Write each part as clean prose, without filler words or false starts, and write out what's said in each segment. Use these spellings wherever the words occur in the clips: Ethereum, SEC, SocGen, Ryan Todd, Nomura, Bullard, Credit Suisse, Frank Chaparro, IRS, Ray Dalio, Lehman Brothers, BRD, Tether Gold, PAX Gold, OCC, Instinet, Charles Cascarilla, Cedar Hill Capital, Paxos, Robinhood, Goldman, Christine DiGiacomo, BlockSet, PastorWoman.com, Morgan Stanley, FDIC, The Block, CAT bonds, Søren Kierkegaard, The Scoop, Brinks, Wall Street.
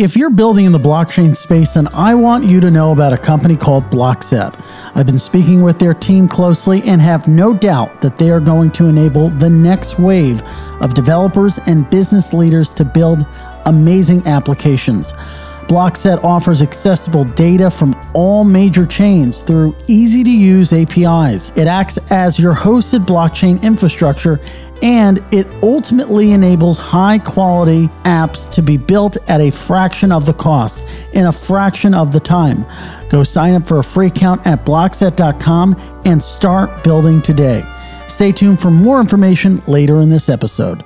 If you're building in the blockchain space, then I want you to know about a company called BlockSet. I've been speaking with their team closely and have no doubt that they are going to enable the next wave of developers and business leaders to build amazing applications. BlockSet offers accessible data from all major chains through easy-to-use APIs. It acts as your hosted blockchain infrastructure, and it ultimately enables high-quality apps to be built at a fraction of the cost in a fraction of the time. Go sign up for a free account at blockset.com and start building today. Stay tuned for more information later in this episode.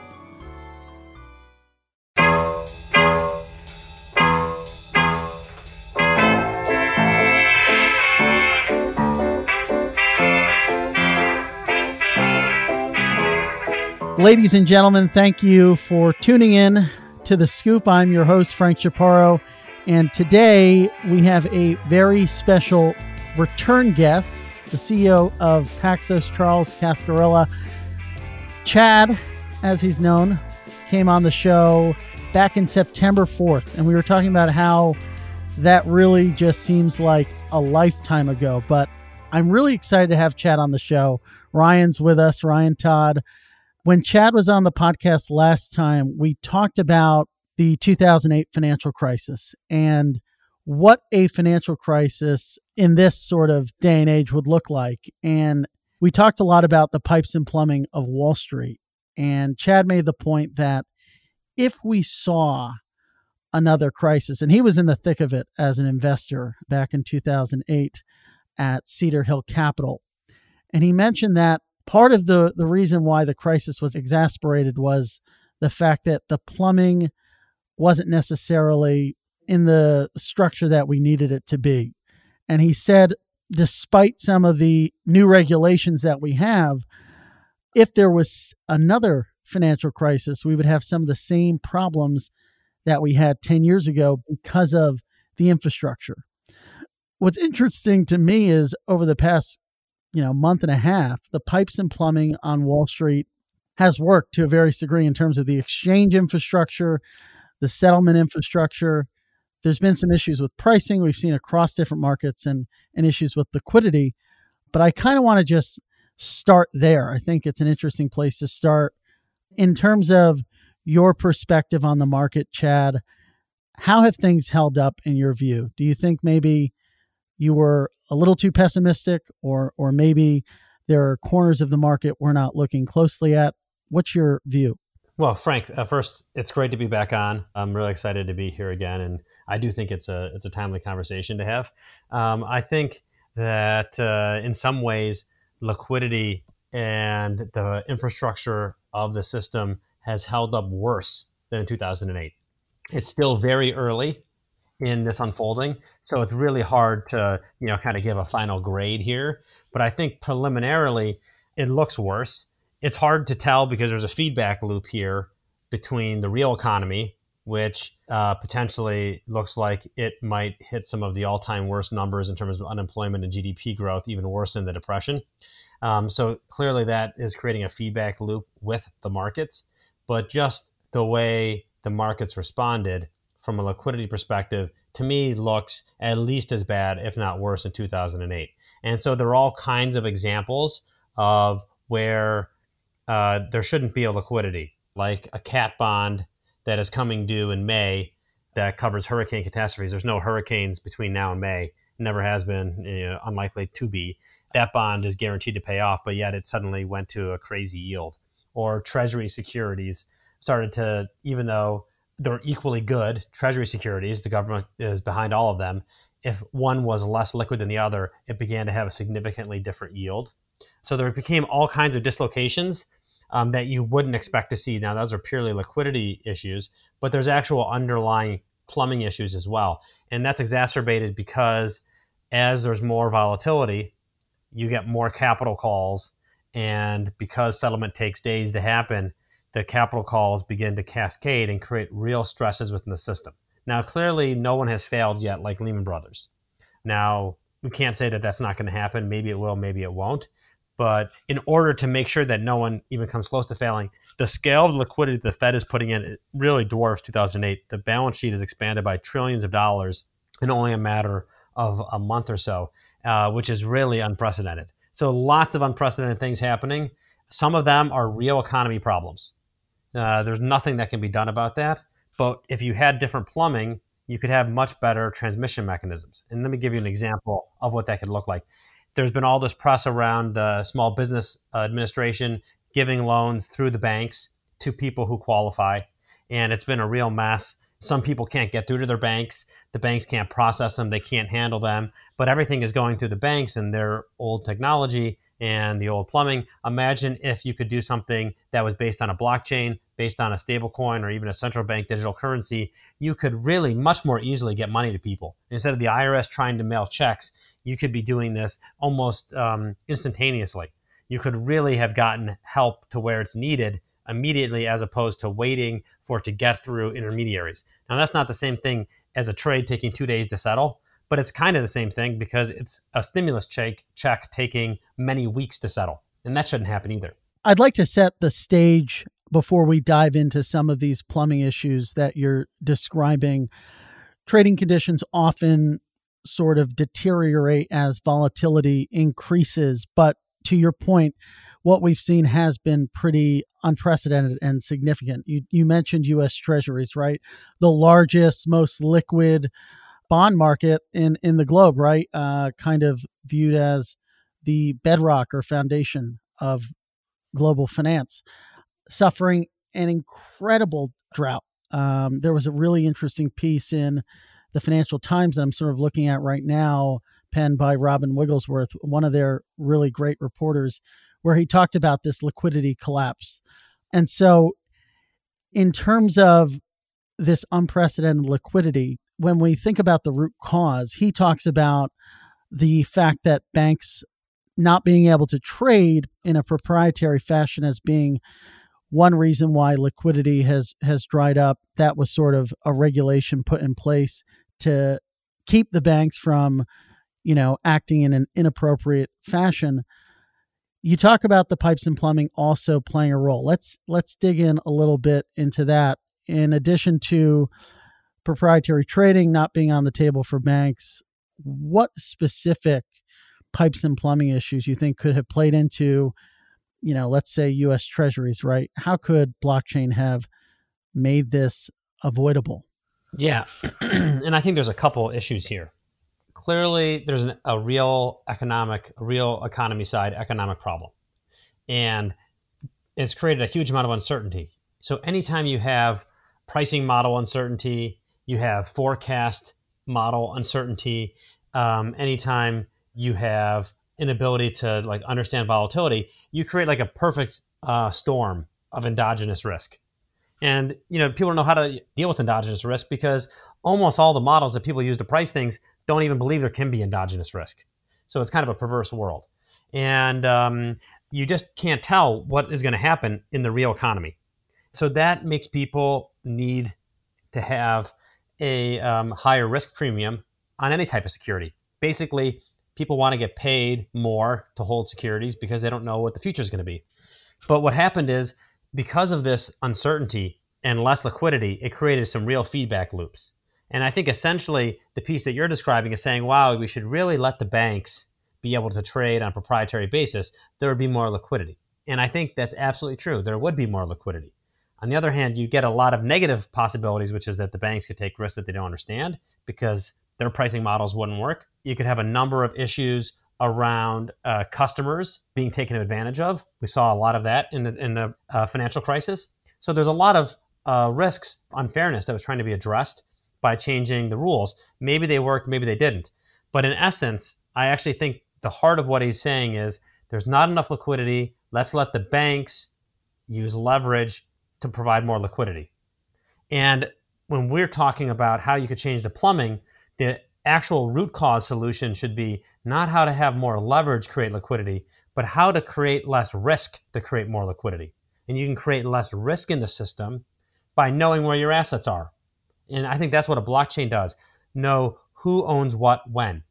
Ladies and gentlemen, thank you for tuning in to The Scoop. I'm your host, Frank Chaparro, and today we have a very special return guest, the CEO of Paxos, Charles Cascarilla. Chad, as he's known, came on the show back in September 4th, and we were talking about how that really just seems like a lifetime ago, but I'm really excited to have Chad on the show. Ryan's with us, Ryan Todd. When Chad was on the podcast last time, we talked about the 2008 financial crisis and what a financial crisis in this sort of day and age would look like. And we talked a lot about the pipes and plumbing of Wall Street. And Chad made the point that if we saw another crisis, and he was in the thick of it as an investor back in 2008 at Cedar Hill Capital, and he mentioned that part of the reason why the crisis was exacerbated was the fact that the plumbing wasn't necessarily in the structure that we needed it to be. And he said, despite some of the new regulations that we have, if there was another financial crisis, we would have some of the same problems that we had 10 years ago because of the infrastructure. What's interesting to me is over the past month and a half, the pipes and plumbing on Wall Street has worked to a various degree in terms of the exchange infrastructure, the settlement infrastructure. There's been some issues with pricing we've seen across different markets and issues with liquidity. But I kind of want to just start there. I think it's an interesting place to start. In terms of your perspective on the market, Chad, how have things held up in your view? Do you think maybe you were a little too pessimistic, or maybe there are corners of the market we're not looking closely at? What's your view? Well, Frank, first, it's great to be back on. I'm really excited to be here again, and I do think it's a timely conversation to have. I think that in some ways, liquidity and the infrastructure of the system has held up worse than in 2008. It's still very early in this unfolding, so it's really hard to kind of give a final grade here. But I think preliminarily, it looks worse. It's hard to tell because there's a feedback loop here between the real economy, which potentially looks like it might hit some of the all-time worst numbers in terms of unemployment and GDP growth, even worse than the Depression. So clearly that is creating a feedback loop with the markets. But just the way the markets responded from a liquidity perspective, to me, looks at least as bad, if not worse, in 2008. And so there are all kinds of examples of where there shouldn't be a liquidity, like a CAT bond that is coming due in May that covers hurricane catastrophes. There's no hurricanes between now and May. Never has been, unlikely to be. That bond is guaranteed to pay off, but yet it suddenly went to a crazy yield. Or Treasury securities started to, even though they're equally good Treasury securities, the government is behind all of them. If one was less liquid than the other, it began to have a significantly different yield. So there became all kinds of dislocations that you wouldn't expect to see. Now, those are purely liquidity issues, but there's actual underlying plumbing issues as well. And that's exacerbated because as there's more volatility, you get more capital calls. And because settlement takes days to happen, the capital calls begin to cascade and create real stresses within the system. Now, clearly, no one has failed yet like Lehman Brothers. Now, we can't say that that's not going to happen. Maybe it will, maybe it won't. But in order to make sure that no one even comes close to failing, the scale of liquidity the Fed is putting in, it really dwarfs 2008. The balance sheet is expanded by trillions of dollars in only a matter of a month or so, which is really unprecedented. So lots of unprecedented things happening. Some of them are real economy problems. There's nothing that can be done about that. But if you had different plumbing, you could have much better transmission mechanisms. And let me give you an example of what that could look like. There's been all this press around the Small Business Administration giving loans through the banks to people who qualify. And it's been a real mess. Some people can't get through to their banks. The banks can't process them. They can't handle them. But everything is going through the banks and their old technology and the old plumbing. Imagine if you could do something that was based on a blockchain, based on a stable coin, or even a central bank digital currency. You could really much more easily get money to people. Instead of the IRS trying to mail checks, you could be doing this almost instantaneously. You could really have gotten help to where it's needed immediately, as opposed to waiting for it to get through intermediaries. Now, that's not the same thing as a trade taking 2 days to settle, but it's kind of the same thing because it's a stimulus check taking many weeks to settle, and that shouldn't happen either. I'd like to set the stage before we dive into some of these plumbing issues that you're describing. Trading conditions often sort of deteriorate as volatility increases, but to your point, what we've seen has been pretty unprecedented and significant. You mentioned U.S. Treasuries, right? The largest, most liquid bond market in the globe, right? Kind of viewed as the bedrock or foundation of global finance, suffering an incredible drought. There was a really interesting piece in the Financial Times that I'm sort of looking at right now, penned by Robin Wigglesworth, one of their really great reporters, where he talked about this liquidity collapse. And so in terms of this unprecedented liquidity, when we think about the root cause, he talks about the fact that banks not being able to trade in a proprietary fashion as being one reason why liquidity has dried up. That was sort of a regulation put in place to keep the banks from, you know, acting in an inappropriate fashion. You talk about the pipes and plumbing also playing a role. Let's dig in a little bit into that. In addition to proprietary trading not being on the table for banks, what specific pipes and plumbing issues you think could have played into, you know, let's say U.S. Treasuries, right? How could blockchain have made this avoidable? Yeah, and I think there's a couple issues here. Clearly, there's a real economy side problem, and it's created a huge amount of uncertainty. So anytime you have pricing model uncertainty, you have forecast model uncertainty, anytime you have inability to understand volatility, you create a perfect storm of endogenous risk. And people don't know how to deal with endogenous risk because almost all the models that people use to price things don't even believe there can be endogenous risk. So it's kind of a perverse world. And you just can't tell what is going to happen in the real economy. So that makes people need to have a higher risk premium on any type of security. Basically, people want to get paid more to hold securities because they don't know what the future is going to be. But what happened is, because of this uncertainty and less liquidity, it created some real feedback loops. And I think essentially the piece that you're describing is saying, wow, we should really let the banks be able to trade on a proprietary basis. There would be more liquidity. And I think that's absolutely true. There would be more liquidity. On the other hand, you get a lot of negative possibilities, which is that the banks could take risks that they don't understand because their pricing models wouldn't work. You could have a number of issues around customers being taken advantage of. We saw a lot of that in the financial crisis. So there's a lot of risks, unfairness that was trying to be addressed by changing the rules. Maybe they worked, maybe they didn't. But in essence, I actually think the heart of what he's saying is there's not enough liquidity. Let's let the banks use leverage to provide more liquidity. And when we're talking about how you could change the plumbing, the actual root cause solution should be not how to have more leverage create liquidity, but how to create less risk to create more liquidity. And you can create less risk in the system by knowing where your assets are. And I think that's what a blockchain does. Know who owns what when.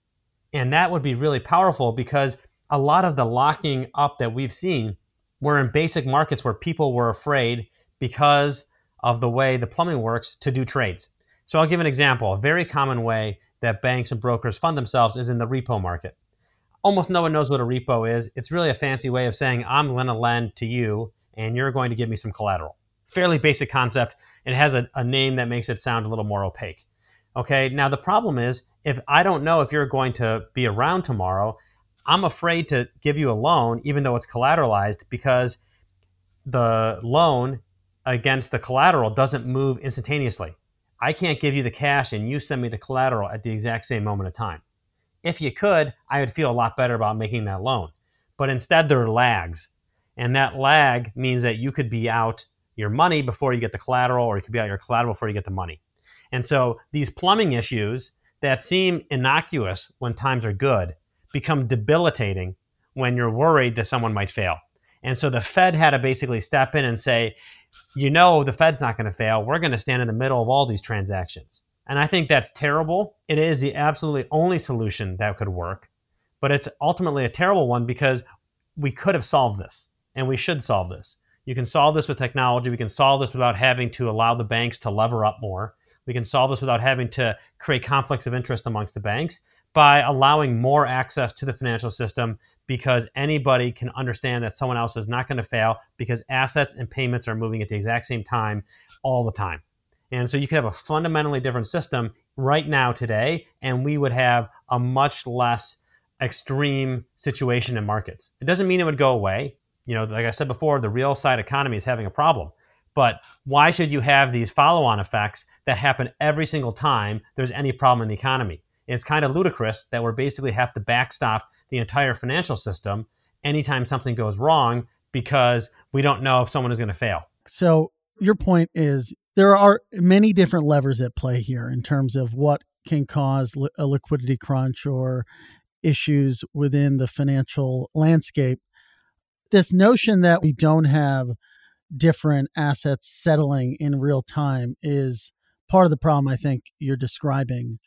And that would be really powerful because a lot of the locking up that we've seen were in basic markets where people were afraid because of the way the plumbing works to do trades. So I'll give an example. A very common way that banks and brokers fund themselves is in the repo market. Almost no one knows what a repo is. It's really a fancy way of saying, I'm going to lend to you, and you're going to give me some collateral. Fairly basic concept. It has a name that makes it sound a little more opaque. Okay, now the problem is, if I don't know if you're going to be around tomorrow, I'm afraid to give you a loan, even though it's collateralized, because the loan against the collateral doesn't move instantaneously. I can't give you the cash and you send me the collateral at the exact same moment of time. If you could, I would feel a lot better about making that loan. But instead, there are lags. And that lag means that you could be out your money before you get the collateral, or you could be out your collateral before you get the money. And so these plumbing issues that seem innocuous when times are good become debilitating when you're worried that someone might fail. And so the Fed had to basically step in and say, you know, the Fed's not going to fail. We're going to stand in the middle of all these transactions. And I think that's terrible. It is the absolutely only solution that could work, but it's ultimately a terrible one because we could have solved this, and we should solve this. You can solve this with technology. We can solve this without having to allow the banks to lever up more. We can solve this without having to create conflicts of interest amongst the banks by allowing more access to the financial system, because anybody can understand that someone else is not going to fail because assets and payments are moving at the exact same time all the time. And so you could have a fundamentally different system right now today, and we would have a much less extreme situation in markets. It doesn't mean it would go away. You know, like I said before, the real side economy is having a problem. But why should you have these follow-on effects that happen every single time there's any problem in the economy? It's kind of ludicrous that we're basically have to backstop the entire financial system anytime something goes wrong because we don't know if someone is going to fail. So your point is there are many different levers at play here in terms of what can cause a liquidity crunch or issues within the financial landscape. This notion that we don't have different assets settling in real time is part of the problem I think you're describing.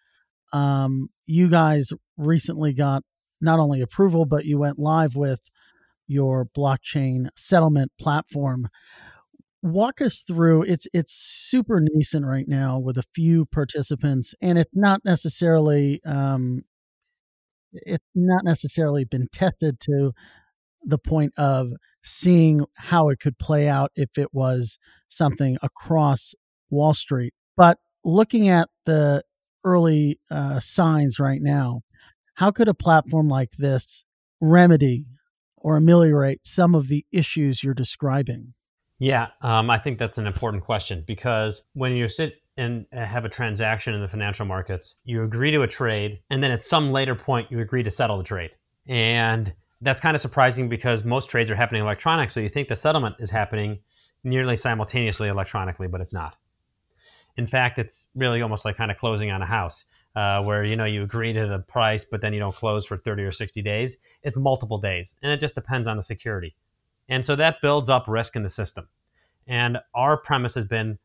You guys recently got not only approval, but you went live with your blockchain settlement platform. Walk us through, it's super nascent right now with a few participants, and it's not necessarily been tested to the point of seeing how it could play out if it was something across Wall Street. But looking at the early signs right now, how could a platform like this remedy or ameliorate some of the issues you're describing? Yeah, I think that's an important question, because when you sit and have a transaction in the financial markets, you agree to a trade, and then at some later point, you agree to settle the trade. And that's kind of surprising because most trades are happening electronically, so you think the settlement is happening nearly simultaneously electronically, but it's not. In fact, it's really almost like kind of closing on a house where, you know, you agree to the price, but then you don't close for 30 or 60 days. It's multiple days, and it just depends on the security. And so that builds up risk in the system. And our premise has been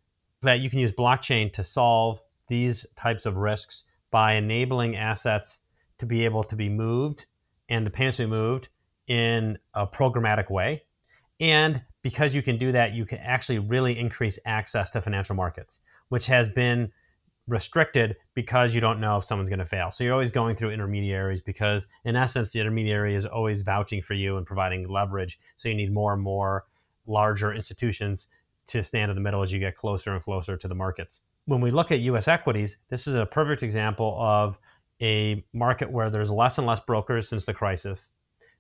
that you can use blockchain to solve these types of risks by enabling assets to be able to be moved and the payments be moved in a programmatic way. And because you can do that, you can actually really increase access to financial markets, which has been restricted because you don't know if someone's going to fail. So you're always going through intermediaries because, in essence, the intermediary is always vouching for you and providing leverage. So you need more and more larger institutions to stand in the middle as you get closer and closer to the markets. When we look at U.S. equities, this is a perfect example of a market where there's less and less brokers since the crisis.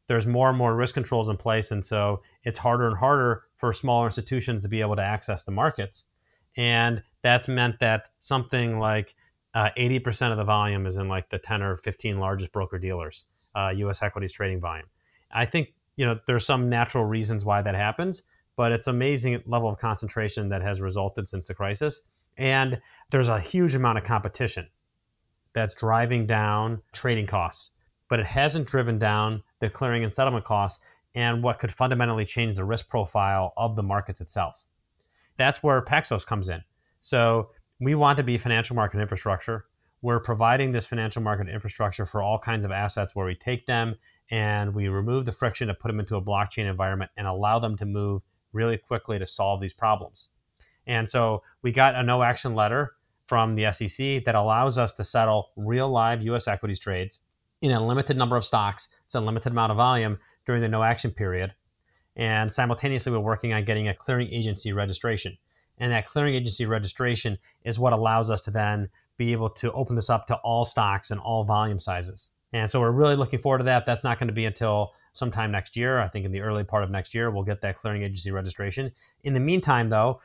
There's more and more risk controls in place, and so it's harder and harder for smaller institutions to be able to access the markets. And that's meant that something like 80% of the volume is in like the 10 or 15 largest broker-dealers, U.S. equities trading volume. I think, you know, there's some natural reasons why that happens, but it's amazing level of concentration that has resulted since the crisis. And there's a huge amount of competition that's driving down trading costs, but it hasn't driven down the clearing and settlement costs and what could fundamentally change the risk profile of the markets itself. That's where Paxos comes in. So we want to be financial market infrastructure. we're providing this financial market infrastructure for all kinds of assets where we take them and we remove the friction to put them into a blockchain environment and allow them to move really quickly to solve these problems. And so we got a no action letter from the SEC that allows us to settle real live U.S. equities trades in a limited number of stocks. It's a limited amount of volume during the no action period. And simultaneously, we're working on getting a clearing agency registration. And that clearing agency registration is what allows us to then be able to open this up to all stocks and all volume sizes. And so we're really looking forward to that. That's not going to be until sometime next year. I think in the early part of next year, we'll get that clearing agency registration. In the meantime, though,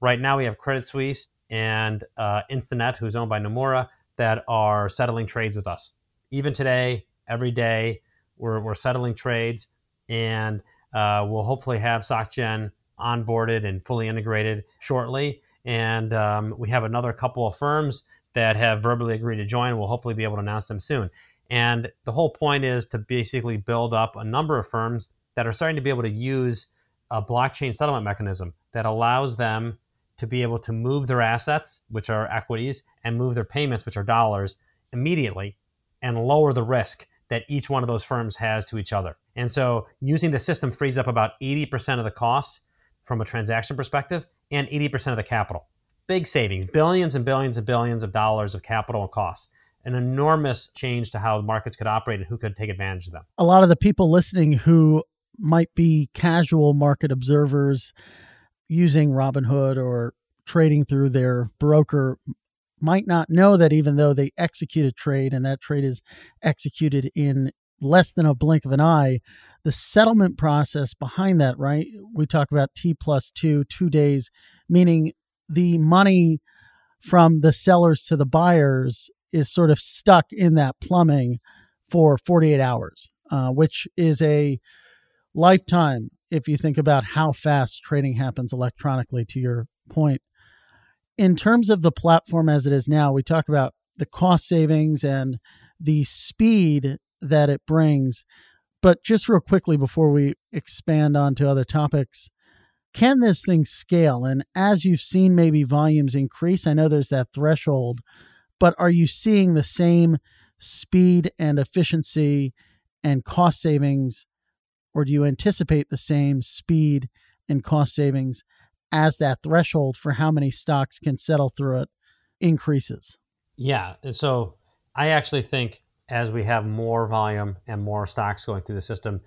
right now we have Credit Suisse and Instinet, who's owned by Nomura, that are settling trades with us. Even today, every day, we're settling trades, and we'll hopefully have SocGen onboarded and fully integrated shortly. And we have another couple of firms that have verbally agreed to join. We'll hopefully be able to announce them soon. And the whole point is to basically build up a number of firms that are starting to be able to use a blockchain settlement mechanism that allows them to be able to move their assets, which are equities, and move their payments, which are dollars, immediately, and lower the risk that each one of those firms has to each other. And so using the system frees up about 80% of the costs from a transaction perspective and 80% of the capital. Big savings, billions and billions and billions of dollars of capital and costs. An enormous change to how the markets could operate and who could take advantage of them. A lot of the people listening who might be casual market observers using Robinhood or trading through their broker might not know that even though they execute a trade and that trade is executed in less than a blink of an eye, the settlement process behind that, right? We talk about T plus 2 days, meaning the money from the sellers to the buyers is sort of stuck in that plumbing for 48 hours, which is a lifetime if you think about how fast trading happens electronically, to your point. In terms of the platform as it is now, we talk about the cost savings and the speed that it brings. But just real quickly before we expand on to other topics, can this thing scale? And as you've seen maybe volumes increase, I know there's that threshold, but are you seeing the same speed and efficiency and cost savings, or do you anticipate the same speed and cost savings as that threshold for how many stocks can settle through it increases? Yeah. And so I actually think as we have more volume and more stocks going through the system,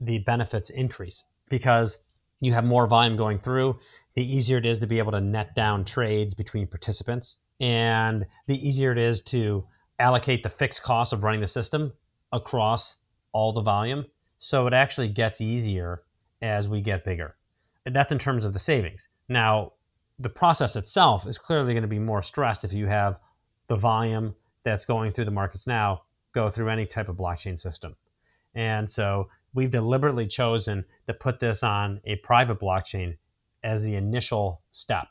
the benefits increase because you have more volume going through, the easier it is to be able to net down trades between participants. And the easier it is to allocate the fixed cost of running the system across all the volume. So it actually gets easier as we get bigger. And that's in terms of the savings. Now, the process itself is clearly going to be more stressed if you have the volume that's going through the markets now go through any type of blockchain system. And so we've deliberately chosen to put this on a private blockchain as the initial step.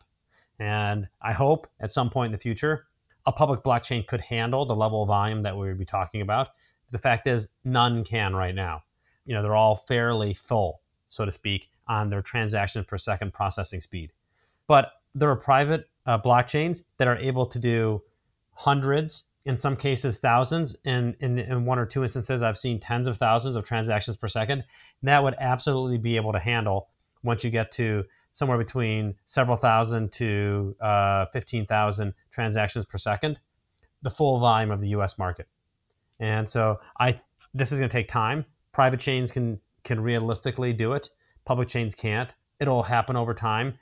And I hope at some point in the future, a public blockchain could handle the level of volume that we would be talking about. The fact is, none can right now. You know, they're all fairly full, so to speak, on their transactions per second processing speed. But there are private blockchains that are able to do hundreds, in some cases thousands, and in one or two instances, I've seen tens of thousands of transactions per second. And that would absolutely be able to handle once you get to somewhere between several thousand to 15,000 transactions per second, the full volume of the U.S. market. And so this is going to take time. Private chains can realistically do it. Public chains can't. It'll happen over time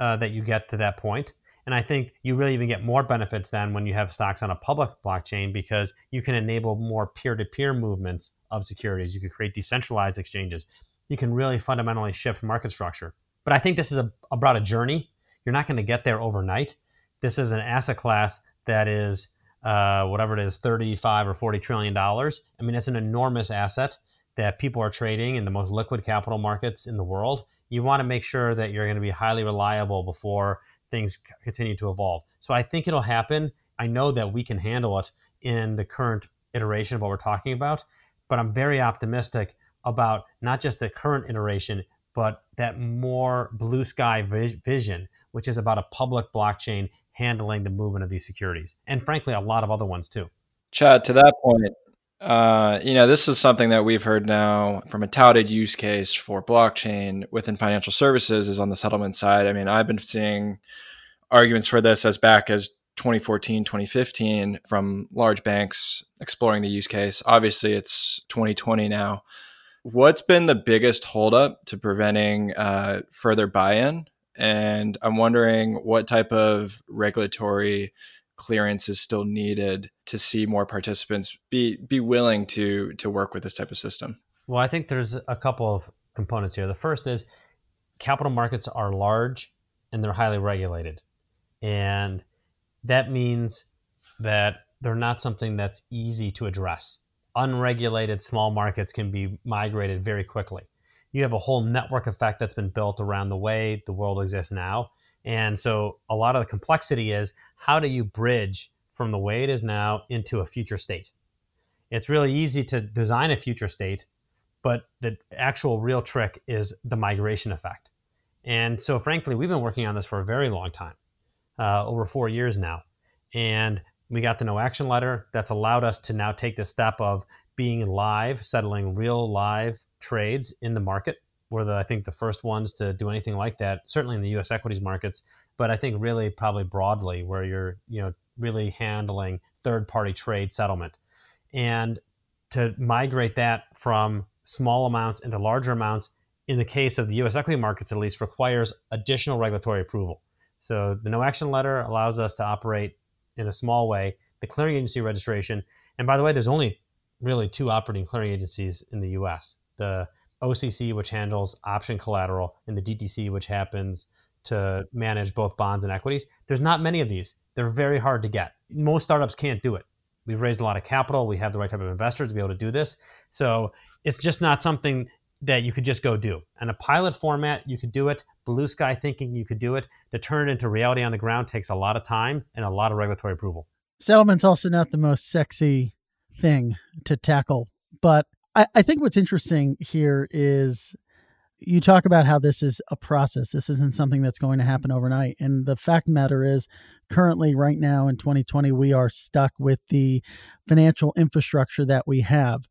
that you get to that point. And I think you really even get more benefits than when you have stocks on a public blockchain because you can enable more peer-to-peer movements of securities. You can create decentralized exchanges. You can really fundamentally shift market structure. But I think this is about a journey. You're not going to get there overnight. This is an asset class that is, whatever it is, $35 or $40 trillion. I mean, it's an enormous asset that people are trading in the most liquid capital markets in the world. You want to make sure that you're going to be highly reliable before things continue to evolve. So I think it'll happen. I know that we can handle it in the current iteration of what we're talking about, but I'm very optimistic about not just the current iteration, but that more blue sky vision, which is about a public blockchain handling the movement of these securities, and frankly, a lot of other ones too. Chad, to that point, this is something that we've heard now from a touted use case for blockchain within financial services is on the settlement side. I mean, I've been seeing arguments for this as back as 2014, 2015 from large banks exploring the use case. Obviously, it's 2020 now. What's been the biggest holdup to preventing further buy-in? And I'm wondering what type of regulatory clearance is still needed to see more participants be willing to work with this type of system? Well, I think there's a couple of components here. The first is capital markets are large and they're highly regulated. And that means that they're not something that's easy to address. Unregulated small markets can be migrated very quickly. You have a whole network effect that's been built around the way the world exists now. And so a lot of the complexity is, how do you bridge from the way it is now into a future state? It's really easy to design a future state, but the actual real trick is the migration effect. And so frankly, we've been working on this for a very long time, over 4 years now. And we got the no action letter that's allowed us to now take this step of being live, settling real live trades in the market. We're, I think, the first ones to do anything like that, certainly in the U.S. equities markets, but I think really probably broadly where you're really handling third-party trade settlement. And to migrate that from small amounts into larger amounts, in the case of the U.S. equity markets at least, requires additional regulatory approval. So the no action letter allows us to operate in a small way, the clearing agency registration, and by the way, there's only really two operating clearing agencies in the U.S., the OCC, which handles option collateral, and the DTC, which happens to manage both bonds and equities. There's not many of these. They're very hard to get. Most startups can't do it. We've raised a lot of capital. We have the right type of investors to be able to do this. So it's just not something that you could just go do. In a pilot format, you could do it. Blue sky thinking, you could do it. To turn it into reality on the ground takes a lot of time and a lot of regulatory approval. Settlement's also not the most sexy thing to tackle, but I think what's interesting here is you talk about how this is a process. This isn't something that's going to happen overnight. And the fact of the matter is, currently, right now in 2020, we are stuck with the financial infrastructure that we have.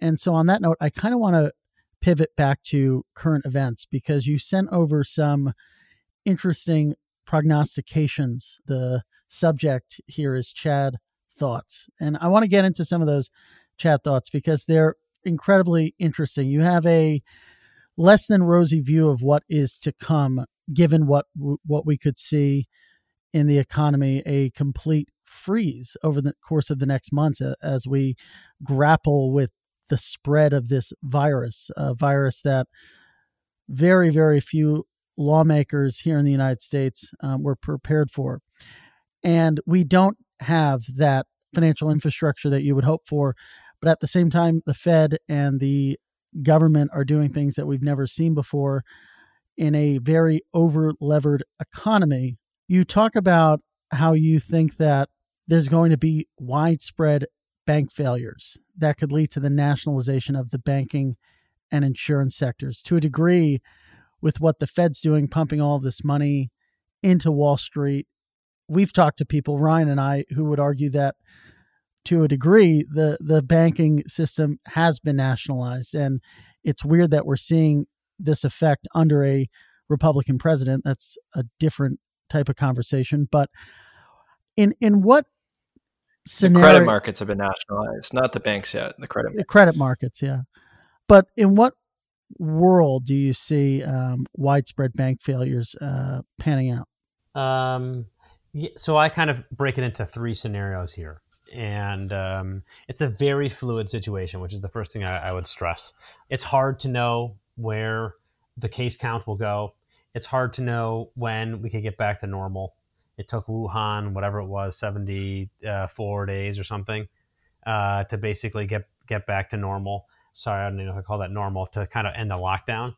And so on that note, I kind of want to pivot back to current events, because you sent over some interesting prognostications. The subject here is Chad thoughts. And I want to get into some of those Chad thoughts because they're incredibly interesting. You have a less than rosy view of what is to come, given what we could see in the economy, a complete freeze over the course of the next months as we grapple with the spread of this virus, a virus that very, very few lawmakers here in the United States were prepared for. And we don't have that financial infrastructure that you would hope for. But at the same time, the Fed and the government are doing things that we've never seen before in a very over-levered economy. You talk about how you think that there's going to be widespread bank failures that could lead to the nationalization of the banking and insurance sectors. To a degree, with what the Fed's doing, pumping all of this money into Wall Street, we've talked to people, Ryan and I, who would argue that to a degree, the banking system has been nationalized. And it's weird that we're seeing this effect under a Republican president. That's a different type of conversation. But in what scenario? The credit markets have been nationalized, not the banks yet, the credit markets, yeah. But in what world do you see widespread bank failures panning out? So I kind of break it into three scenarios here. And it's a very fluid situation, which is the first thing I would stress. It's hard to know where the case count will go. It's hard to know when we can get back to normal. It took Wuhan, whatever it was, 74 days or something, to basically get back to normal. Sorry, I don't know if I call that normal, to kind of end the lockdown.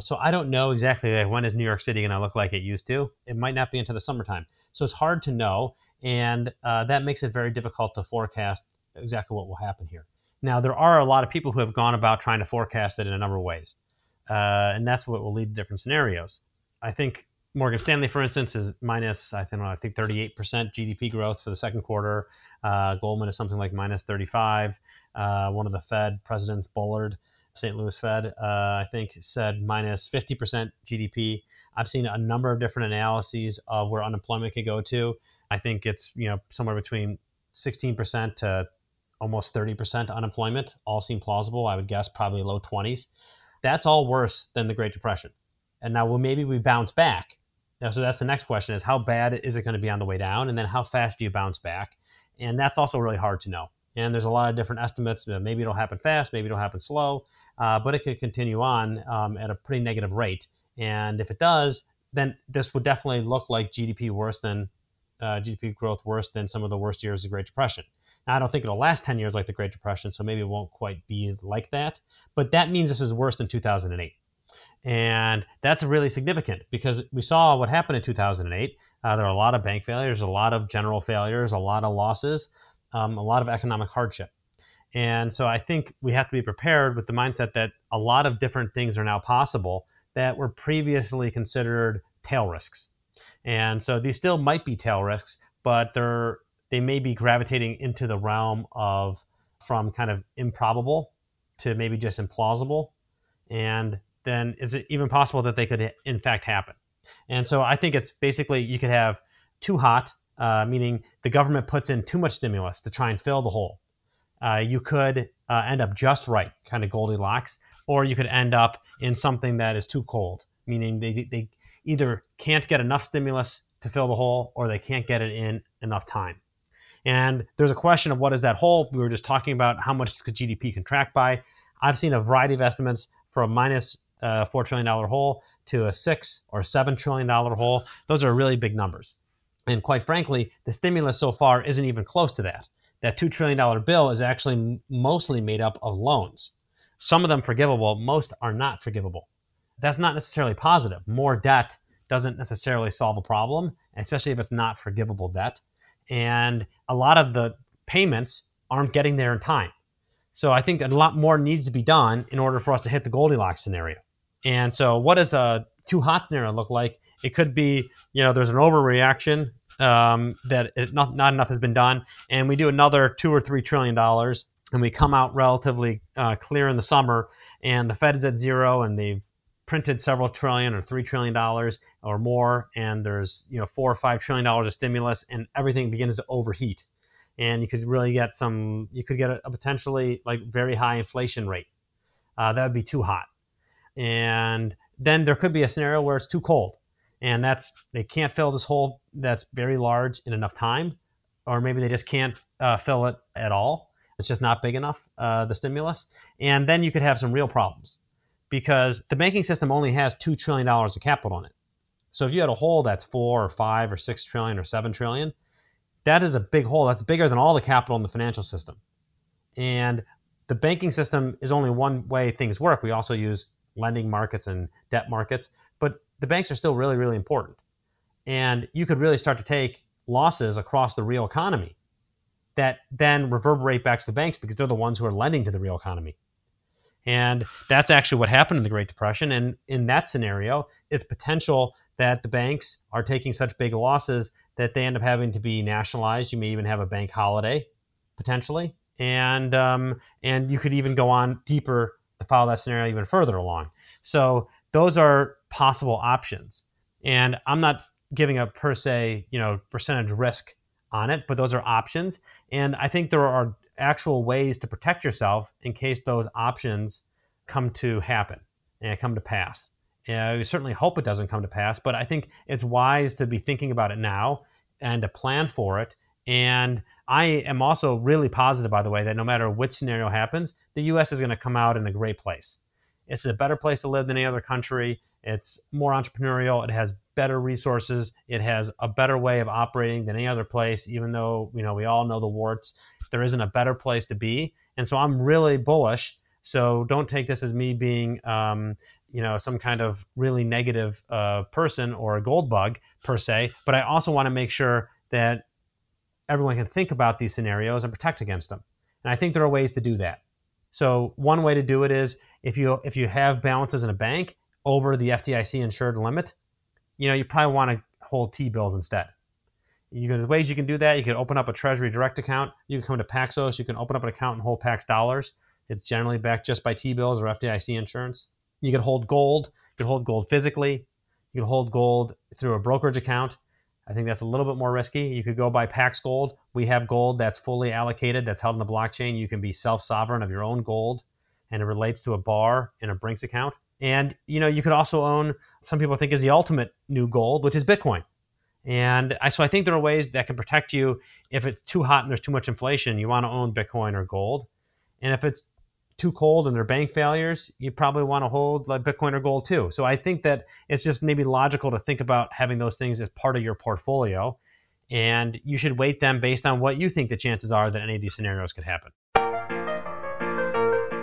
So I don't know exactly when is New York City going to look like it used to. It might not be into the summertime. So it's hard to know. And that makes it very difficult to forecast exactly what will happen here. Now, there are a lot of people who have gone about trying to forecast it in a number of ways. And that's what will lead to different scenarios. I think Morgan Stanley, for instance, is minus, I don't know, I think 38% GDP growth for the second quarter. Goldman is something like minus 35. One of the Fed presidents, Bullard, St. Louis Fed, I think said minus 50% GDP. I've seen a number of different analyses of where unemployment could go to. I think it's, you know, somewhere between 16% to almost 30% unemployment. All seem plausible. I would guess probably low 20s. That's all worse than the Great Depression. And now, well, maybe we bounce back. Now, so that's the next question is how bad is it going to be on the way down? And then how fast do you bounce back? And that's also really hard to know. And there's a lot of different estimates. Maybe it'll happen fast, maybe it'll happen slow, but it could continue on at a pretty negative rate. And if it does, then this would definitely look like GDP worse than GDP growth worse than some of the worst years of the Great Depression. Now, I don't think it'll last 10 years like the Great Depression, so maybe it won't quite be like that. But that means this is worse than 2008. And that's really significant because we saw what happened in 2008. There are a lot of bank failures, a lot of general failures, a lot of losses, a lot of economic hardship. And so I think we have to be prepared with the mindset that a lot of different things are now possible that were previously considered tail risks. And so these still might be tail risks, but they may be gravitating into the realm of from kind of improbable to maybe just implausible. And then is it even possible that they could in fact happen? And so I think it's basically you could have too hot, meaning the government puts in too much stimulus to try and fill the hole. You could end up just right, kind of Goldilocks, or you could end up in something that is too cold, meaning they either can't get enough stimulus to fill the hole or they can't get it in enough time. And there's a question of what is that hole? We were just talking about how much could GDP contract by. I've seen a variety of estimates from minus $4 trillion hole to a $6 or $7 trillion hole. Those are really big numbers. And quite frankly, the stimulus so far isn't even close to that. That $2 trillion bill is actually mostly made up of loans. Some of them forgivable, most are not forgivable. That's not necessarily positive. More debt doesn't necessarily solve a problem, especially if it's not forgivable debt. And a lot of the payments aren't getting there in time. So I think a lot more needs to be done in order for us to hit the Goldilocks scenario. And so what does a too hot scenario look like? It could be, you know, there's an overreaction that not enough has been done. And we do another $2 or $3 trillion and we come out relatively clear in the summer and the Fed is at zero and they've printed several trillion or $3 trillion or more, and there's, you know, $4 or $5 trillion of stimulus, and everything begins to overheat, and you could really get some. You could get a potentially like very high inflation rate. That would be too hot, and then there could be a scenario where it's too cold, and that's they can't fill this hole that's very large in enough time, or maybe they just can't fill it at all. It's just not big enough, the stimulus, and then you could have some real problems. Because the banking system only has $2 trillion of capital in it. So if you had a hole that's 4 or 5 or 6 trillion or 7 trillion, that is a big hole. That's bigger than all the capital in the financial system. And the banking system is only one way things work. We also use lending markets and debt markets. But the banks are still really, really important. And you could really start to take losses across the real economy that then reverberate back to the banks because they're the ones who are lending to the real economy. And that's actually what happened in the Great Depression. And in that scenario, it's potential that the banks are taking such big losses that they end up having to be nationalized. You may even have a bank holiday, potentially. And you could even go on deeper to follow that scenario even further along. So those are possible options. And I'm not giving a per se, you know, percentage risk on it, but those are options. And I think there are actual ways to protect yourself in case those options come to happen and come to pass. And we certainly hope it doesn't come to pass, but I think it's wise to be thinking about it now and to plan for it. And I am also really positive, by the way, that no matter which scenario happens, the U.S. is going to come out in a great place. It's a better place to live than any other country. It's more entrepreneurial. It has better resources. It has a better way of operating than any other place, even though, you know, we all know the warts. There isn't a better place to be. And so I'm really bullish. So don't take this as me being, you know, some kind of really negative person or a gold bug per se. But I also want to make sure that everyone can think about these scenarios and protect against them. And I think there are ways to do that. So one way to do it is if you have balances in a bank over the FDIC insured limit, you know, you probably want to hold T-bills instead. There's ways you can do that. You can open up a Treasury Direct account. You can come to Paxos. You can open up an account and hold PAX dollars. It's generally backed just by T-bills or FDIC insurance. You can hold gold. You can hold gold physically. You can hold gold through a brokerage account. I think that's a little bit more risky. You could go buy PAX Gold. We have gold that's fully allocated, that's held in the blockchain. You can be self-sovereign of your own gold, and it relates to a bar and a Brinks account. And you know, you could also own, some people think is the ultimate new gold, which is Bitcoin. And so I think there are ways that can protect you. If it's too hot and there's too much inflation, you want to own Bitcoin or gold. And if it's too cold and there are bank failures, you probably want to hold like Bitcoin or gold too. So I think that it's just maybe logical to think about having those things as part of your portfolio. And you should weight them based on what you think the chances are that any of these scenarios could happen.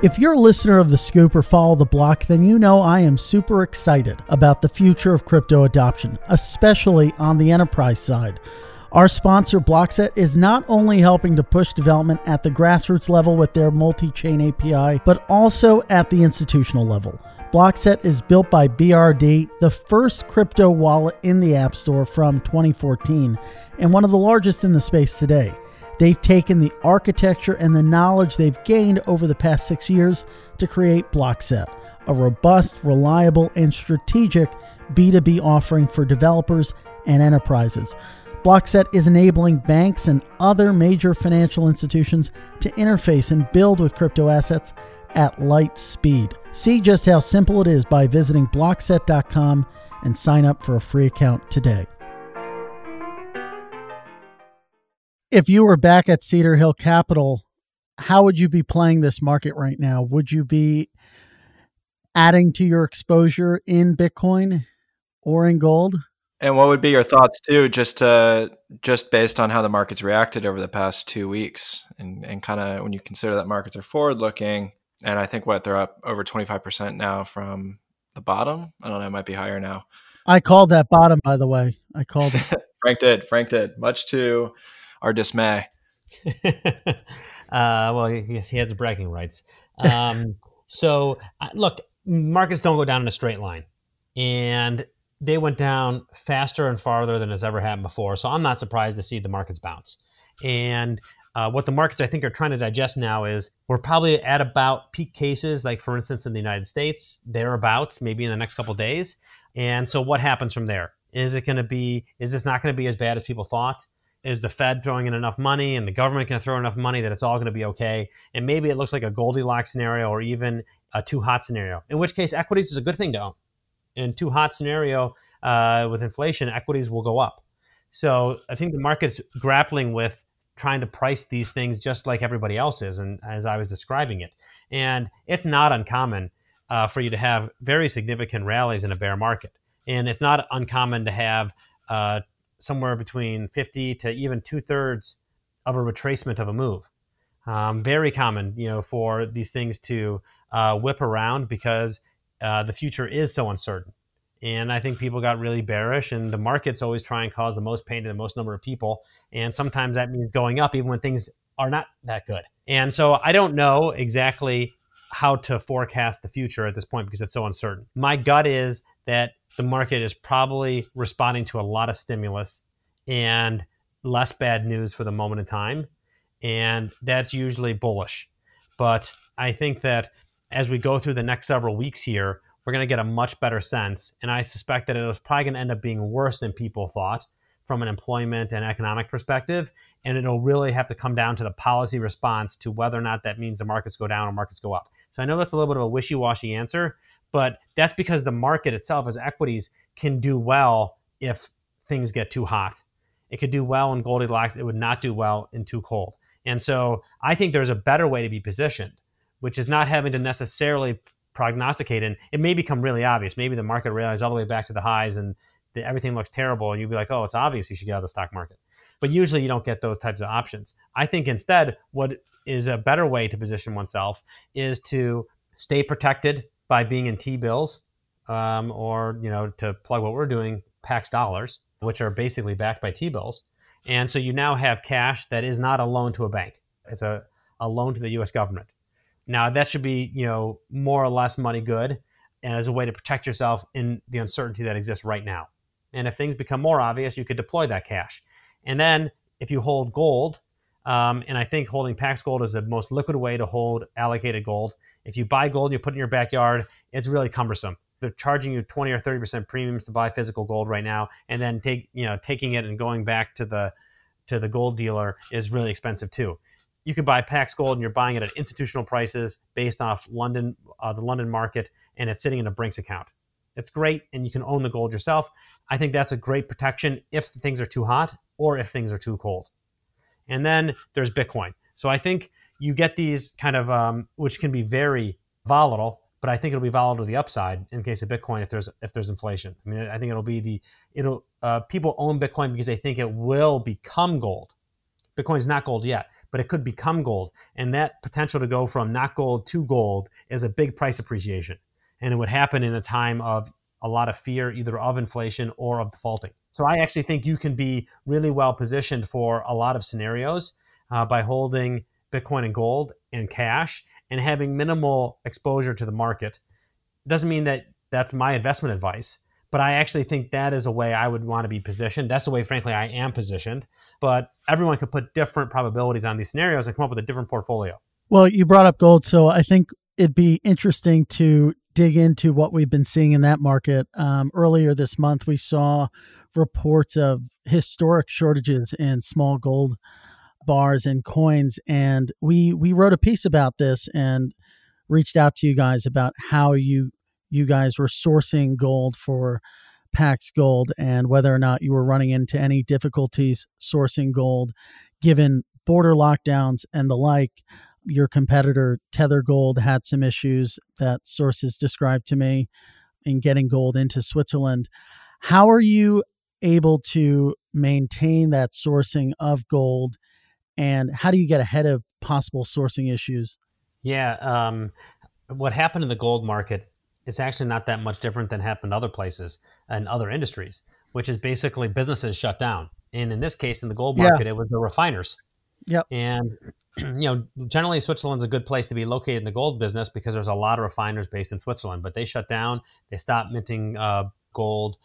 If you're a listener of The Scoop or follow The Block, then you know I am super excited about the future of crypto adoption, especially on the enterprise side. Our sponsor, BlockSet, is not only helping to push development at the grassroots level with their multi-chain API, but also at the institutional level. BlockSet is built by BRD, the first crypto wallet in the App Store from 2014, and one of the largest in the space today. They've taken the architecture and the knowledge they've gained over the past 6 years to create BlockSet, a robust, reliable, and strategic B2B offering for developers and enterprises. BlockSet is enabling banks and other major financial institutions to interface and build with crypto assets at light speed. See just how simple it is by visiting blockset.com and sign up for a free account today. If you were back at Cedar Hill Capital, how would you be playing this market right now? Would you be adding to your exposure in Bitcoin or in gold? And what would be your thoughts too, just based on how the market's reacted over the past 2 weeks, and kind of when you consider that markets are forward looking, and I think they're up over 25% now from the bottom. I don't know, it might be higher now. I called that bottom, by the way. I called it. Frank did. Much to our dismay. Well, yes, he has the bragging rights. So look, markets don't go down in a straight line, and they went down faster and farther than has ever happened before. So I'm not surprised to see the markets bounce. And what the markets, I think, are trying to digest now is we're probably at about peak cases, like for instance, in the United States, thereabouts, maybe in the next couple of days. And so what happens from there? Is this not going to be as bad as people thought? Is the Fed throwing in enough money and the government going to throw enough money that it's all going to be okay? And maybe it looks like a Goldilocks scenario or even a too hot scenario, in which case equities is a good thing to own. In too hot scenario with inflation, equities will go up. So I think the market's grappling with trying to price these things just like everybody else is, and as I was describing it. And it's not uncommon for you to have very significant rallies in a bear market. And it's not uncommon to have somewhere between 50 to even 2/3 of a retracement of a move. Very common, for these things to whip around because the future is so uncertain. And I think people got really bearish, and the markets always try and cause the most pain to the most number of people. And sometimes that means going up even when things are not that good. And so I don't know exactly how to forecast the future at this point because it's so uncertain. My gut is that the market is probably responding to a lot of stimulus and less bad news for the moment in time. And that's usually bullish. But I think that as we go through the next several weeks here, we're going to get a much better sense. And I suspect that it was probably going to end up being worse than people thought from an employment and economic perspective. And it'll really have to come down to the policy response to whether or not that means the markets go down or markets go up. So I know that's a little bit of a wishy-washy answer, but that's because the market itself, as equities, can do well if things get too hot. It could do well in Goldilocks. It would not do well in too cold. And so I think there's a better way to be positioned, which is not having to necessarily prognosticate. And it may become really obvious. Maybe the market rallies all the way back to the highs and everything looks terrible. And you'll be like, oh, it's obvious you should get out of the stock market. But usually you don't get those types of options. I think instead, what is a better way to position oneself is to stay protected by being in T-bills or, to plug what we're doing, PAX dollars, which are basically backed by T-bills. And so you now have cash that is not a loan to a bank. It's a loan to the U.S. government. Now, that should be, more or less money good and as a way to protect yourself in the uncertainty that exists right now. And if things become more obvious, you could deploy that cash. And then if you hold gold, and I think holding PAX Gold is the most liquid way to hold allocated gold. If you buy gold and you put it in your backyard, it's really cumbersome. They're charging you 20 or 30% premiums to buy physical gold right now, and then taking it and going back to the gold dealer is really expensive too. You can buy PAX Gold, and you're buying it at institutional prices based off London, the London market, and it's sitting in a Brinks account. It's great, and you can own the gold yourself. I think that's a great protection if things are too hot or if things are too cold. And then there's Bitcoin. So I think you get these kind of, which can be very volatile, but I think it'll be volatile to the upside in case of Bitcoin if there's inflation. I mean, I think it'll be people own Bitcoin because they think it will become gold. Bitcoin's not gold yet, but it could become gold. And that potential to go from not gold to gold is a big price appreciation. And it would happen in a time of a lot of fear, either of inflation or of defaulting. So I actually think you can be really well positioned for a lot of scenarios by holding Bitcoin and gold and cash and having minimal exposure to the market. It doesn't mean that that's my investment advice, but I actually think that is a way I would want to be positioned. That's the way, frankly, I am positioned. But everyone could put different probabilities on these scenarios and come up with a different portfolio. Well, you brought up gold, so I think it'd be interesting to dig into what we've been seeing in that market. Earlier this month, we saw reports of historic shortages in small gold bars and coins. And we wrote a piece about this and reached out to you guys about how you guys were sourcing gold for PAX Gold and whether or not you were running into any difficulties sourcing gold, given border lockdowns and the like. Your competitor, Tether Gold, had some issues that sources described to me in getting gold into Switzerland. How are you able to maintain that sourcing of gold, and how do you get ahead of possible sourcing issues? Yeah, what happened in the gold market is actually not that much different than happened other places and other industries, which is basically businesses shut down. And in this case, in the gold market, It was the refiners. Yep. And generally Switzerland's a good place to be located in the gold business because there's a lot of refiners based in Switzerland, but they shut down, they stopped minting gold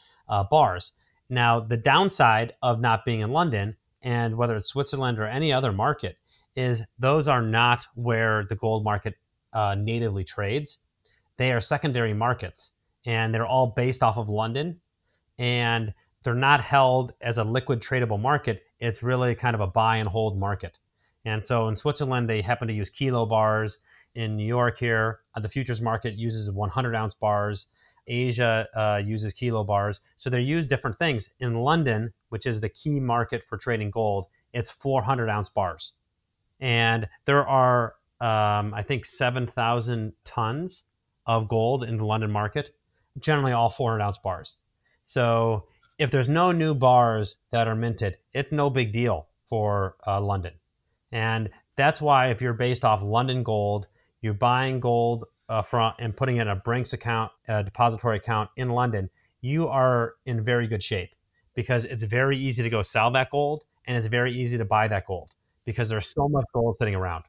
bars. Now, the downside of not being in London, and whether it's Switzerland or any other market, is those are not where the gold market natively trades. They are secondary markets, and they're all based off of London, and they're not held as a liquid tradable market. It's really kind of a buy and hold market. And so in Switzerland, they happen to use kilo bars. In New York here, the futures market uses 100-ounce bars. Asia uses kilo bars. So they use different things. In London, which is the key market for trading gold, it's 400-ounce bars. And there are, 7,000 tons of gold in the London market, generally all 400-ounce bars. So if there's no new bars that are minted, it's no big deal for London. And that's why if you're based off London gold, you're buying gold and putting it in a Brinks account, a depository account in London, you are in very good shape because it's very easy to go sell that gold and it's very easy to buy that gold because there's so much gold sitting around.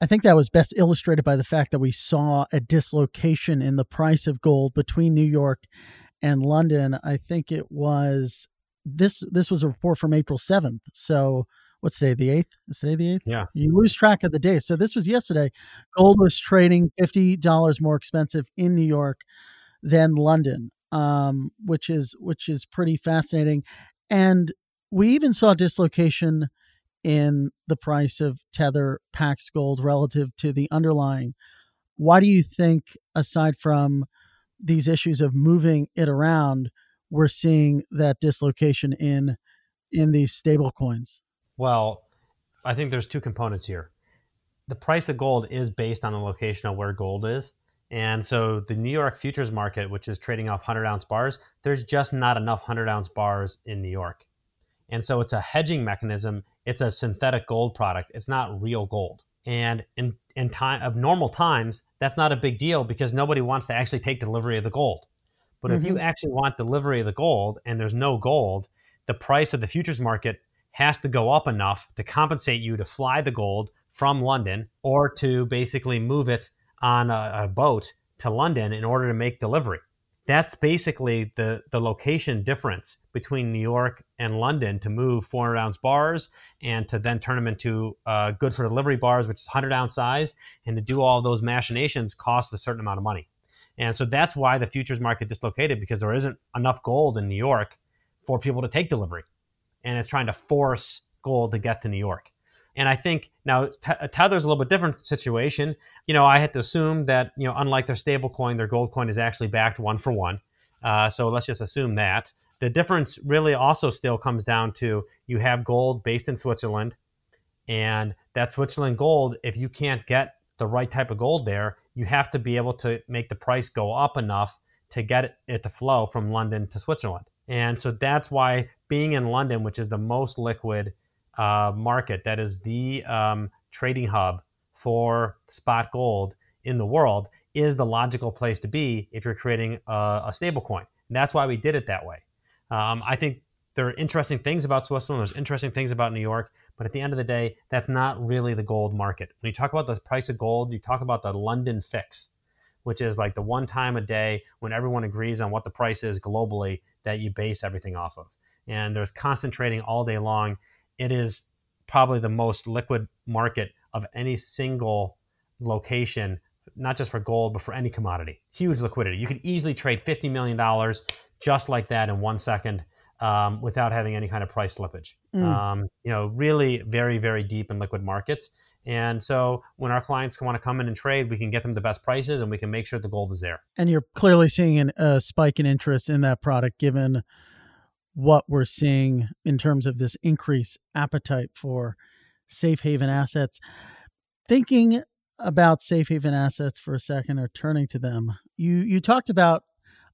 I think that was best illustrated by the fact that we saw a dislocation in the price of gold between New York and London. I think it was this was a report from April 7th. So what's today, the 8th? Is today the 8th? Yeah. You lose track of the day. So this was yesterday. Gold was trading $50 more expensive in New York than London, which is pretty fascinating. And we even saw dislocation in the price of Tether PAX Gold relative to the underlying. Why do you think, aside from these issues of moving it around, we're seeing that dislocation in these stable coins? Well, I think there's two components here. The price of gold is based on the location of where gold is. And so the New York futures market, which is trading off 100-ounce bars, there's just not enough 100-ounce bars in New York. And so it's a hedging mechanism. It's a synthetic gold product. It's not real gold. And in time of normal times, that's not a big deal because nobody wants to actually take delivery of the gold. But if you actually want delivery of the gold and there's no gold, the price of the futures market has to go up enough to compensate you to fly the gold from London or to basically move it on a boat to London in order to make delivery. That's basically the location difference between New York and London to move 400-ounce bars and to then turn them into good for delivery bars, which is 100-ounce size. And to do all those machinations costs a certain amount of money. And so that's why the futures market dislocated, because there isn't enough gold in New York for people to take delivery. And it's trying to force gold to get to New York. And I think now Tether's a little bit different situation. You know, I had to assume that, you know, unlike their stable coin, their gold coin is actually backed 1-for-1. So let's just assume that. The difference really also still comes down to you have gold based in Switzerland, and that Switzerland gold, if you can't get the right type of gold there, you have to be able to make the price go up enough to get it to flow from London to Switzerland. And so that's why being in London, which is the most liquid market, that is the trading hub for spot gold in the world, is the logical place to be if you're creating a stable coin. And that's why we did it that way. I think there are interesting things about Switzerland. There's interesting things about New York. But at the end of the day, that's not really the gold market. When you talk about the price of gold, you talk about the London fix, which is like the one time a day when everyone agrees on what the price is globally that you base everything off of. And there's constant trading all day long. It is probably the most liquid market of any single location, not just for gold, but for any commodity. Huge liquidity. You could easily trade $50 million just like that in 1 second without having any kind of price slippage. You know, really very, very deep and liquid markets. And so when our clients want to come in and trade, we can get them the best prices and we can make sure the gold is there. And you're clearly seeing a spike in interest in that product, given what we're seeing in terms of this increased appetite for safe haven assets. Thinking about safe haven assets for a second, or turning to them, you talked about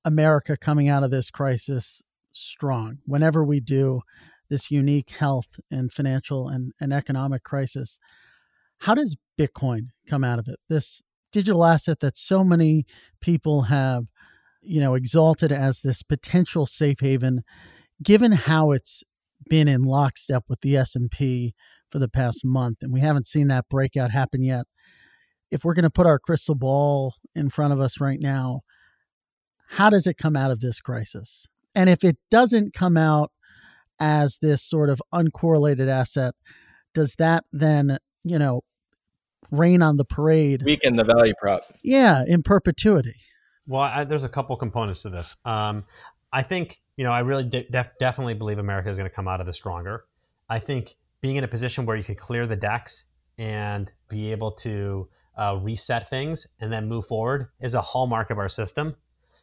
America coming out of this crisis strong. Whenever we do this unique health and financial and economic crisis, how does Bitcoin come out of it? This digital asset that so many people have, you know, exalted as this potential safe haven, given how it's been in lockstep with the S&P for the past month, and we haven't seen that breakout happen yet. If we're going to put our crystal ball in front of us right now, how does it come out of this crisis? And if it doesn't come out as this sort of uncorrelated asset, does that then, you know, rain on the parade? Weaken the value prop. Yeah, in perpetuity. Well, there's a couple components to this. I think, you know, I really definitely believe America is going to come out of this stronger. I think being in a position where you can clear the decks and be able to reset things and then move forward is a hallmark of our system.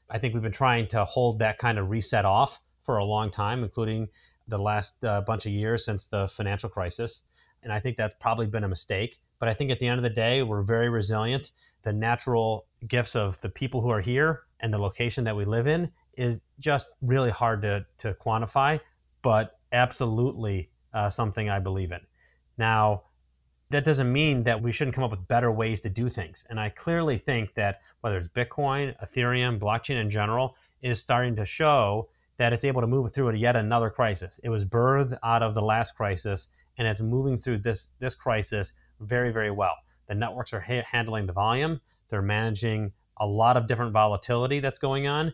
I think we've been trying to hold that kind of reset off for a long time, including the last bunch of years since the financial crisis. And I think that's probably been a mistake. But I think at the end of the day, we're very resilient. The natural gifts of the people who are here and the location that we live in is just really hard to quantify, but absolutely something I believe in. Now, that doesn't mean that we shouldn't come up with better ways to do things. And I clearly think that whether it's Bitcoin, Ethereum, blockchain in general, is starting to show that it's able to move through yet another crisis. It was birthed out of the last crisis, and it's moving through this crisis very, very well. The networks are handling the volume. They're managing a lot of different volatility that's going on.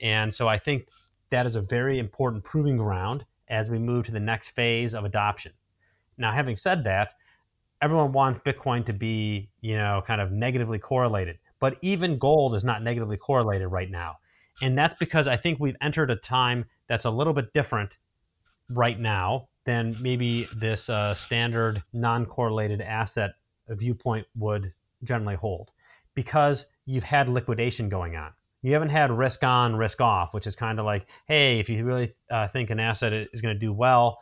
And so I think that is a very important proving ground as we move to the next phase of adoption. Now, having said that, everyone wants Bitcoin to be, you know, kind of negatively correlated, but even gold is not negatively correlated right now. And that's because I think we've entered a time that's a little bit different right now than maybe this standard non-correlated asset viewpoint would generally hold, because you've had liquidation going on. You haven't had risk on, risk off, which is kind of like, hey, if you really think an asset is going to do well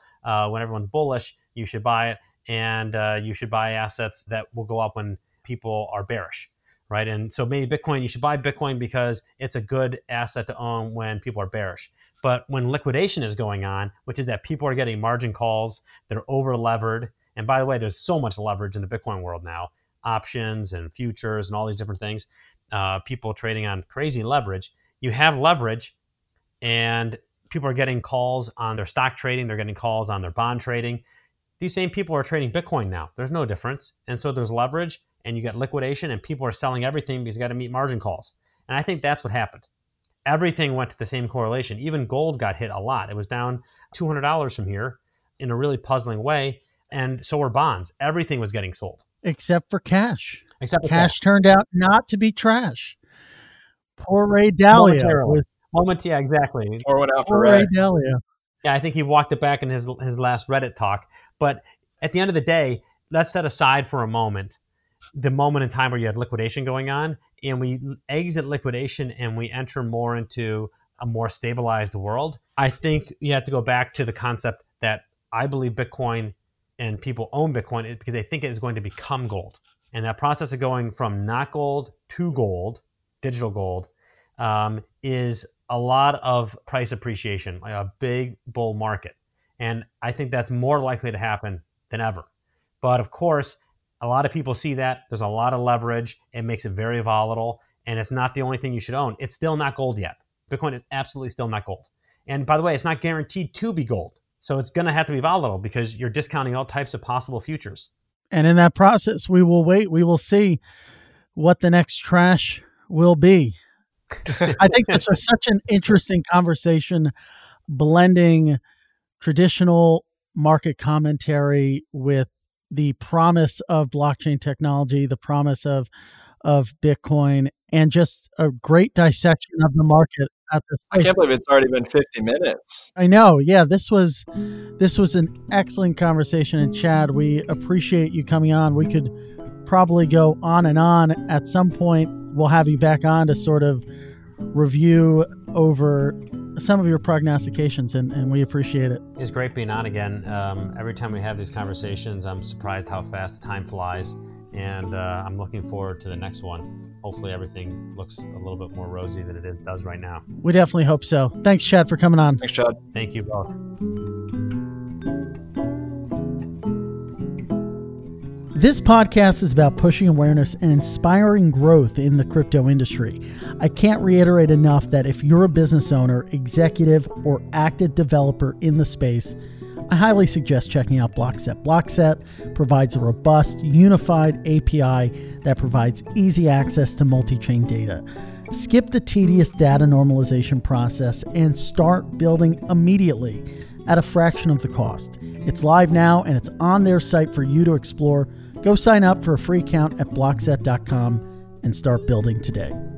when everyone's bullish, you should buy it, and you should buy assets that will go up when people are bearish, right? And so maybe Bitcoin, you should buy Bitcoin because it's a good asset to own when people are bearish. But when liquidation is going on, which is that people are getting margin calls, they're over-levered. And by the way, there's so much leverage in the Bitcoin world now, options and futures and all these different things. People trading on crazy leverage. You have leverage, and people are getting calls on their stock trading. They're getting calls on their bond trading. These same people are trading Bitcoin now. There's no difference. And so there's leverage, and you get liquidation, and people are selling everything because you got to meet margin calls. And I think that's what happened. everything went to the same correlation. Even gold got hit a lot. It was down $200 from here in a really puzzling way. And so were bonds. Everything was getting sold. Except for cash. Except for cash turned out not to be trash. Poor Ray Dalio. Yeah, exactly. Poor Ray Dalio. Yeah, I think he walked it back in his last Reddit talk. But at the end of the day, let's set aside for a moment the moment in time where you had liquidation going on, and we exit liquidation and we enter more into a more stabilized world. I think you have to go back to the concept that I believe Bitcoin and people own Bitcoin because they think it is going to become gold. And that process of going from not gold to gold, digital gold, is a lot of price appreciation, like a big bull market. And I think that's more likely to happen than ever. But of course, a lot of people see that. There's a lot of leverage. It makes it very volatile. And it's not the only thing you should own. It's still not gold yet. Bitcoin is absolutely still not gold. And by the way, it's not guaranteed to be gold. So it's going to have to be volatile because you're discounting all types of possible futures. And in that process, we will wait. We will see what the next trash will be. I think this was such an interesting conversation, blending traditional market commentary with the promise of blockchain technology, the promise of Bitcoin, and just a great dissection of the market at this place. I can't believe it's already been 50 minutes. I know. Yeah, this was an excellent conversation. And Chad, we appreciate you coming on. We could probably go on and on. At some point, we'll have you back on to sort of review over some of your prognostications, and we appreciate it. It's great being on again. Every time we have these conversations, I'm surprised how fast time flies, and I'm looking forward to the next one. Hopefully everything looks a little bit more rosy than it does right now. We definitely hope so. Thanks, Chad, for coming on. Thanks, Chad. Thank you both. This podcast is about pushing awareness and inspiring growth in the crypto industry. I can't reiterate enough that if you're a business owner, executive, or active developer in the space, I highly suggest checking out BlockSet. BlockSet provides a robust, unified API that provides easy access to multi-chain data. Skip the tedious data normalization process and start building immediately at a fraction of the cost. It's live now and it's on their site for you to explore. Go sign up for a free account at blockset.com and start building today.